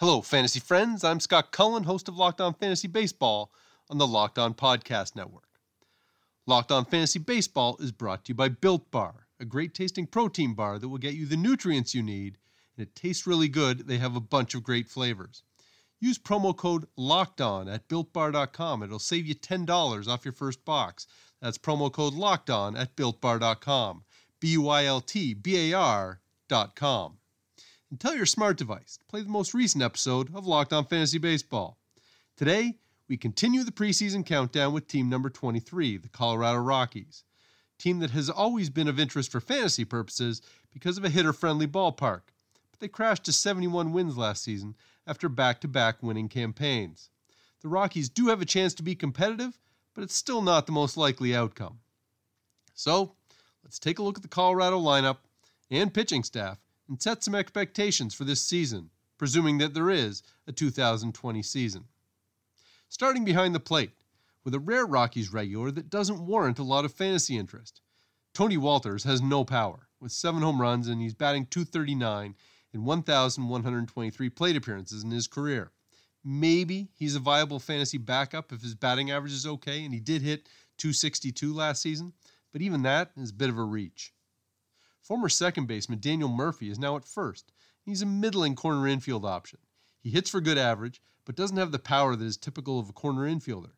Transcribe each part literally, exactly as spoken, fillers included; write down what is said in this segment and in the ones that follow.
Hello, fantasy friends. I'm Scott Cullen, host of Locked On Fantasy Baseball on the Locked On Podcast Network. Locked On Fantasy Baseball is brought to you by Built Bar, a great-tasting protein bar that will get you the nutrients you need, and it tastes really good. They have a bunch of great flavors. Use promo code LOCKEDON at built bar dot com. It'll save you ten dollars off your first box. That's promo code LOCKEDON at built bar dot com. B U I L T B A R dot com. And tell your smart device to play the most recent episode of Locked On Fantasy Baseball. Today, we continue the preseason countdown with team number twenty-three, the Colorado Rockies, a team that has always been of interest for fantasy purposes because of a hitter-friendly ballpark. But they crashed to seventy-one wins last season after back-to-back winning campaigns. The Rockies do have a chance to be competitive, but it's still not the most likely outcome. So, let's take a look at the Colorado lineup and pitching staff and set some expectations for this season, presuming that there is a two thousand twenty season. Starting behind the plate, with a rare Rockies regular that doesn't warrant a lot of fantasy interest. Tony Walters has no power, with seven home runs, and he's batting two thirty-nine in one thousand one hundred twenty-three plate appearances in his career. Maybe he's a viable fantasy backup if his batting average is okay, and he did hit two sixty-two last season, but even that is a bit of a reach. Former second baseman Daniel Murphy is now at first. He's a middling corner infield option. He hits for good average, but doesn't have the power that is typical of a corner infielder.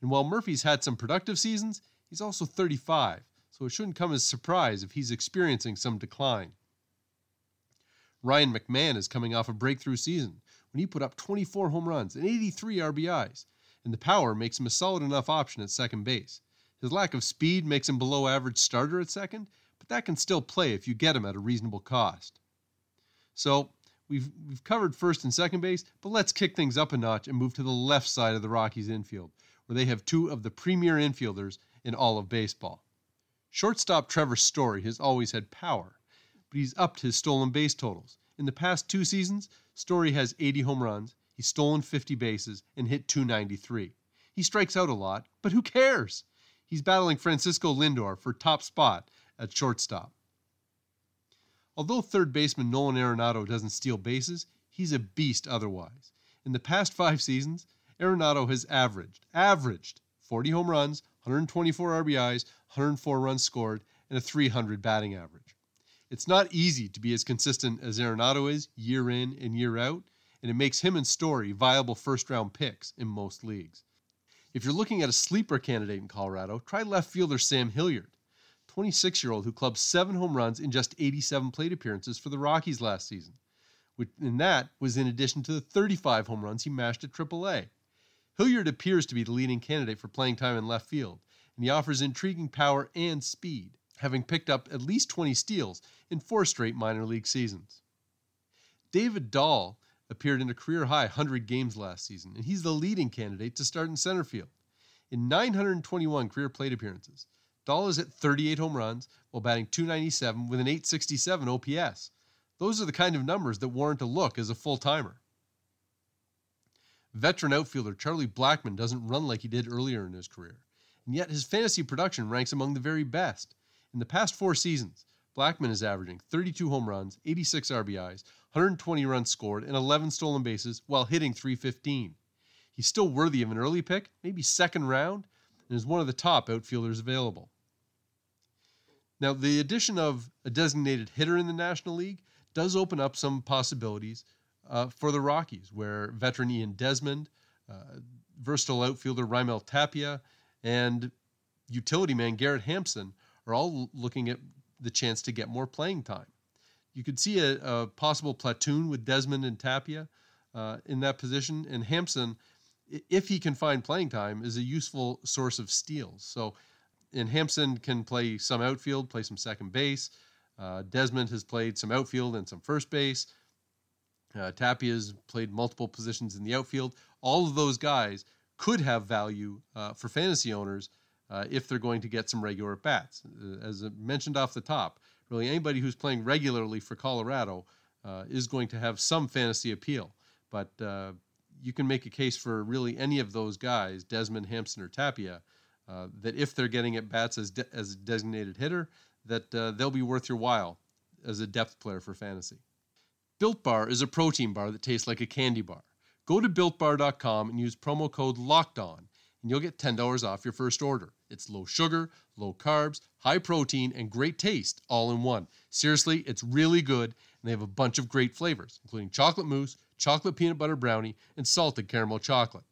And while Murphy's had some productive seasons, he's also thirty-five, so it shouldn't come as a surprise if he's experiencing some decline. Ryan McMahon is coming off a breakthrough season when he put up twenty-four home runs and eighty-three R B Is, and the power makes him a solid enough option at second base. His lack of speed makes him below average starter at second, but that can still play if you get him at a reasonable cost. So, We've, we've covered first and second base, but let's kick things up a notch and move to the left side of the Rockies infield, where they have two of the premier infielders in all of baseball. Shortstop Trevor Story has always had power, but he's upped his stolen base totals. In the past two seasons, Story has eighty home runs, he's stolen fifty bases, and hit two ninety-three. He strikes out a lot, but who cares? He's battling Francisco Lindor for top spot at shortstop. Although third baseman Nolan Arenado doesn't steal bases, he's a beast otherwise. In the past five seasons, Arenado has averaged, averaged forty home runs, one hundred twenty-four R B Is, one hundred four runs scored, and a three hundred batting average. It's not easy to be as consistent as Arenado is year in and year out, and it makes him and Story viable first-round picks in most leagues. If you're looking at a sleeper candidate in Colorado, try left fielder Sam Hilliard, twenty-six-year-old who clubbed seven home runs in just eighty-seven plate appearances for the Rockies last season. And that was in addition to the thirty-five home runs he mashed at triple A. Hilliard appears to be the leading candidate for playing time in left field, and he offers intriguing power and speed, having picked up at least twenty steals in four straight minor league seasons. David Dahl appeared in a career-high one hundred games last season, and he's the leading candidate to start in center field. In nine hundred twenty-one career plate appearances, Dahl is at thirty-eight home runs while batting two ninety-seven with an eight sixty-seven O P S. Those are the kind of numbers that warrant a look as a full-timer. Veteran outfielder Charlie Blackmon doesn't run like he did earlier in his career, and yet his fantasy production ranks among the very best. In the past four seasons, Blackmon is averaging thirty-two home runs, eighty-six R B Is, one hundred twenty runs scored, and eleven stolen bases while hitting three fifteen. He's still worthy of an early pick, maybe second round, and is one of the top outfielders available. Now, the addition of a designated hitter in the National League does open up some possibilities uh, for the Rockies, where veteran Ian Desmond, uh, versatile outfielder Raimel Tapia, and utility man Garrett Hampson are all looking at the chance to get more playing time. You could see a, a possible platoon with Desmond and Tapia uh, in that position, and Hampson, if he can find playing time, is a useful source of steals. So, and Hampson can play some outfield, play some second base. Uh, Desmond has played some outfield and some first base. Uh, Tapia's played multiple positions in the outfield. All of those guys could have value uh, for fantasy owners uh, if they're going to get some regular at-bats. As I mentioned off the top, really anybody who's playing regularly for Colorado uh, is going to have some fantasy appeal. But uh, you can make a case for really any of those guys, Desmond, Hampson, or Tapia, Uh, that if they're getting at bats as de- as a designated hitter, that uh, they'll be worth your while as a depth player for fantasy. Built Bar is a protein bar that tastes like a candy bar. Go to built bar dot com and use promo code LOCKEDON, and you'll get ten dollars off your first order. It's low sugar, low carbs, high protein, and great taste all in one. Seriously, it's really good, and they have a bunch of great flavors, including chocolate mousse, chocolate peanut butter brownie, and salted caramel chocolate.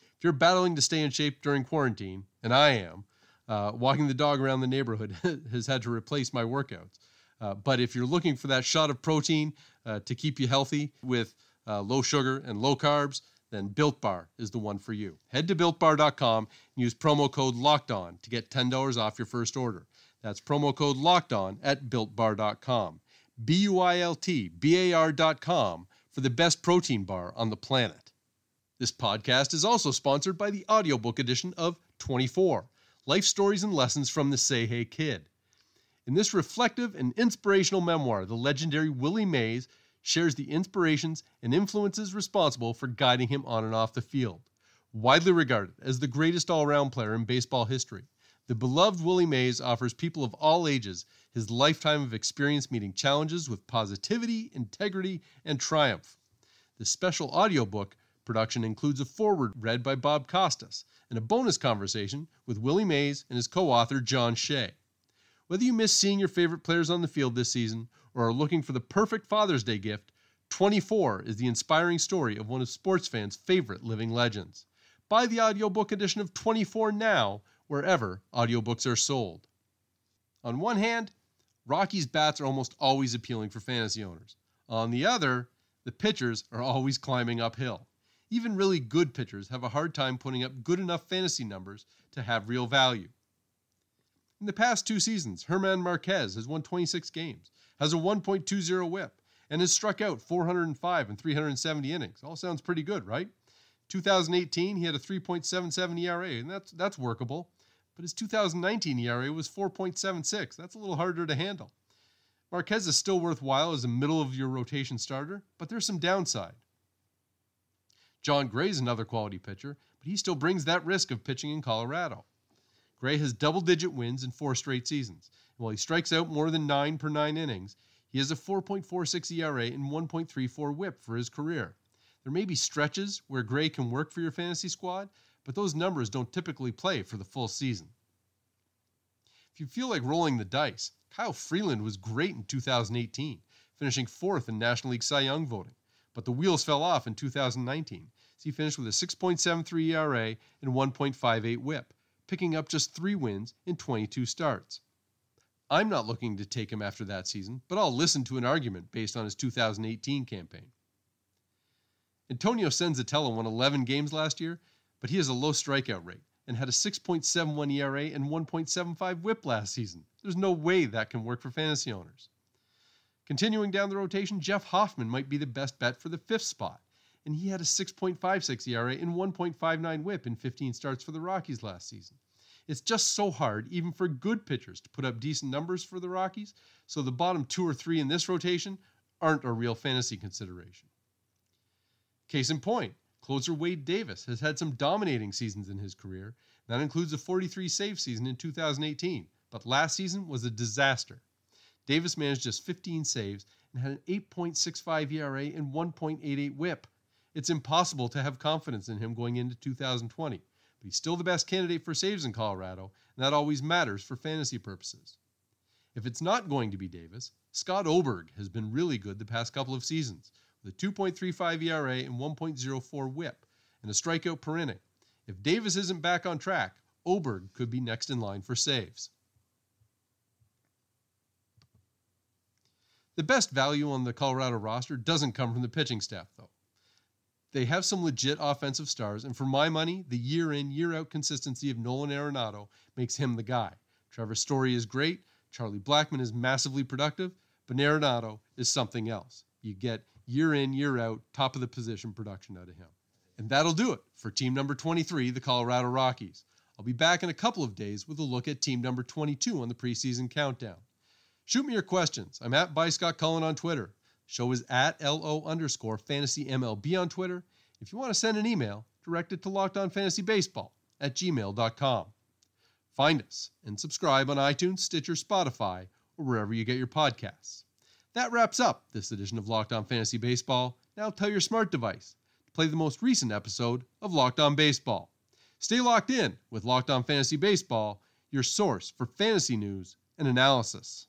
If you're battling to stay in shape during quarantine, and I am, uh, walking the dog around the neighborhood has had to replace my workouts. Uh, but if you're looking for that shot of protein uh, to keep you healthy with uh, low sugar and low carbs, then Built Bar is the one for you. Head to built bar dot com and use promo code LOCKEDON to get ten dollars off your first order. That's promo code LOCKEDON at built bar dot com. B U I L T B A R dot com for the best protein bar on the planet. This podcast is also sponsored by the audiobook edition of twenty-four, Life Stories and Lessons from the Say Hey Kid. In this reflective and inspirational memoir, the legendary Willie Mays shares the inspirations and influences responsible for guiding him on and off the field. Widely regarded as the greatest all-around player in baseball history, the beloved Willie Mays offers people of all ages his lifetime of experience meeting challenges with positivity, integrity, and triumph. This special audiobook production includes a foreword read by Bob Costas and a bonus conversation with Willie Mays and his co-author John Shea. Whether you miss seeing your favorite players on the field this season or are looking for the perfect Father's Day gift, twenty-four is the inspiring story of one of sports fans' favorite living legends. Buy the audiobook edition of twenty-four now, wherever audiobooks are sold. On one hand, Rockies bats are almost always appealing for fantasy owners. On the other, the pitchers are always climbing uphill. Even really good pitchers have a hard time putting up good enough fantasy numbers to have real value. In the past two seasons, Herman Marquez has won twenty-six games, has a one point two oh whip, and has struck out four hundred five in three hundred seventy innings. All sounds pretty good, right? two thousand eighteen, he had a three point seven seven E R A, and that's that's workable. But his two thousand nineteen E R A was four point seven six. That's a little harder to handle. Marquez is still worthwhile as a middle-of-your rotation starter, but there's some downside. John Gray is another quality pitcher, but he still brings that risk of pitching in Colorado. Gray has double-digit wins in four straight seasons. And while he strikes out more than nine per nine innings, he has a four point four six E R A and one point three four whip for his career. There may be stretches where Gray can work for your fantasy squad, but those numbers don't typically play for the full season. If you feel like rolling the dice, Kyle Freeland was great in two thousand eighteen, finishing fourth in National League Cy Young voting. But the wheels fell off in two thousand nineteen, so he finished with a six point seven three E R A and one point five eight whip, picking up just three wins in twenty-two starts. I'm not looking to take him after that season, but I'll listen to an argument based on his two thousand eighteen campaign. Antonio Senzatella won eleven games last year, but he has a low strikeout rate and had a six point seven one E R A and one point seven five whip last season. There's no way that can work for fantasy owners. Continuing down the rotation, Jeff Hoffman might be the best bet for the fifth spot, and he had a six point five six E R A and one point five nine whip in fifteen starts for the Rockies last season. It's just so hard, even for good pitchers, to put up decent numbers for the Rockies, so the bottom two or three in this rotation aren't a real fantasy consideration. Case in point, closer Wade Davis has had some dominating seasons in his career. That includes a forty-three save season in two thousand eighteen, but last season was a disaster. Davis managed just fifteen saves and had an eight point six five E R A and one point eight eight whip. It's impossible to have confidence in him going into two thousand twenty, but he's still the best candidate for saves in Colorado, and that always matters for fantasy purposes. If it's not going to be Davis, Scott Oberg has been really good the past couple of seasons, with a two point three five E R A and one point oh four whip, and a strikeout per inning. If Davis isn't back on track, Oberg could be next in line for saves. The best value on the Colorado roster doesn't come from the pitching staff, though. They have some legit offensive stars, and for my money, the year-in, year-out consistency of Nolan Arenado makes him the guy. Trevor Story is great, Charlie Blackmon is massively productive, but Arenado is something else. You get year-in, year-out, top-of-the-position production out of him. And that'll do it for team number twenty-three, the Colorado Rockies. I'll be back in a couple of days with a look at team number twenty-two on the preseason countdown. Shoot me your questions. I'm at by Scott Cullen on Twitter. Show is at LO underscore fantasy MLB on Twitter. If you want to send an email, direct it to lockedonfantasybaseball at gmail dot com. Find us and subscribe on iTunes, Stitcher, Spotify, or wherever you get your podcasts. That wraps up this edition of Locked On Fantasy Baseball. Now tell your smart device to play the most recent episode of Locked On Baseball. Stay locked in with Locked On Fantasy Baseball, your source for fantasy news and analysis.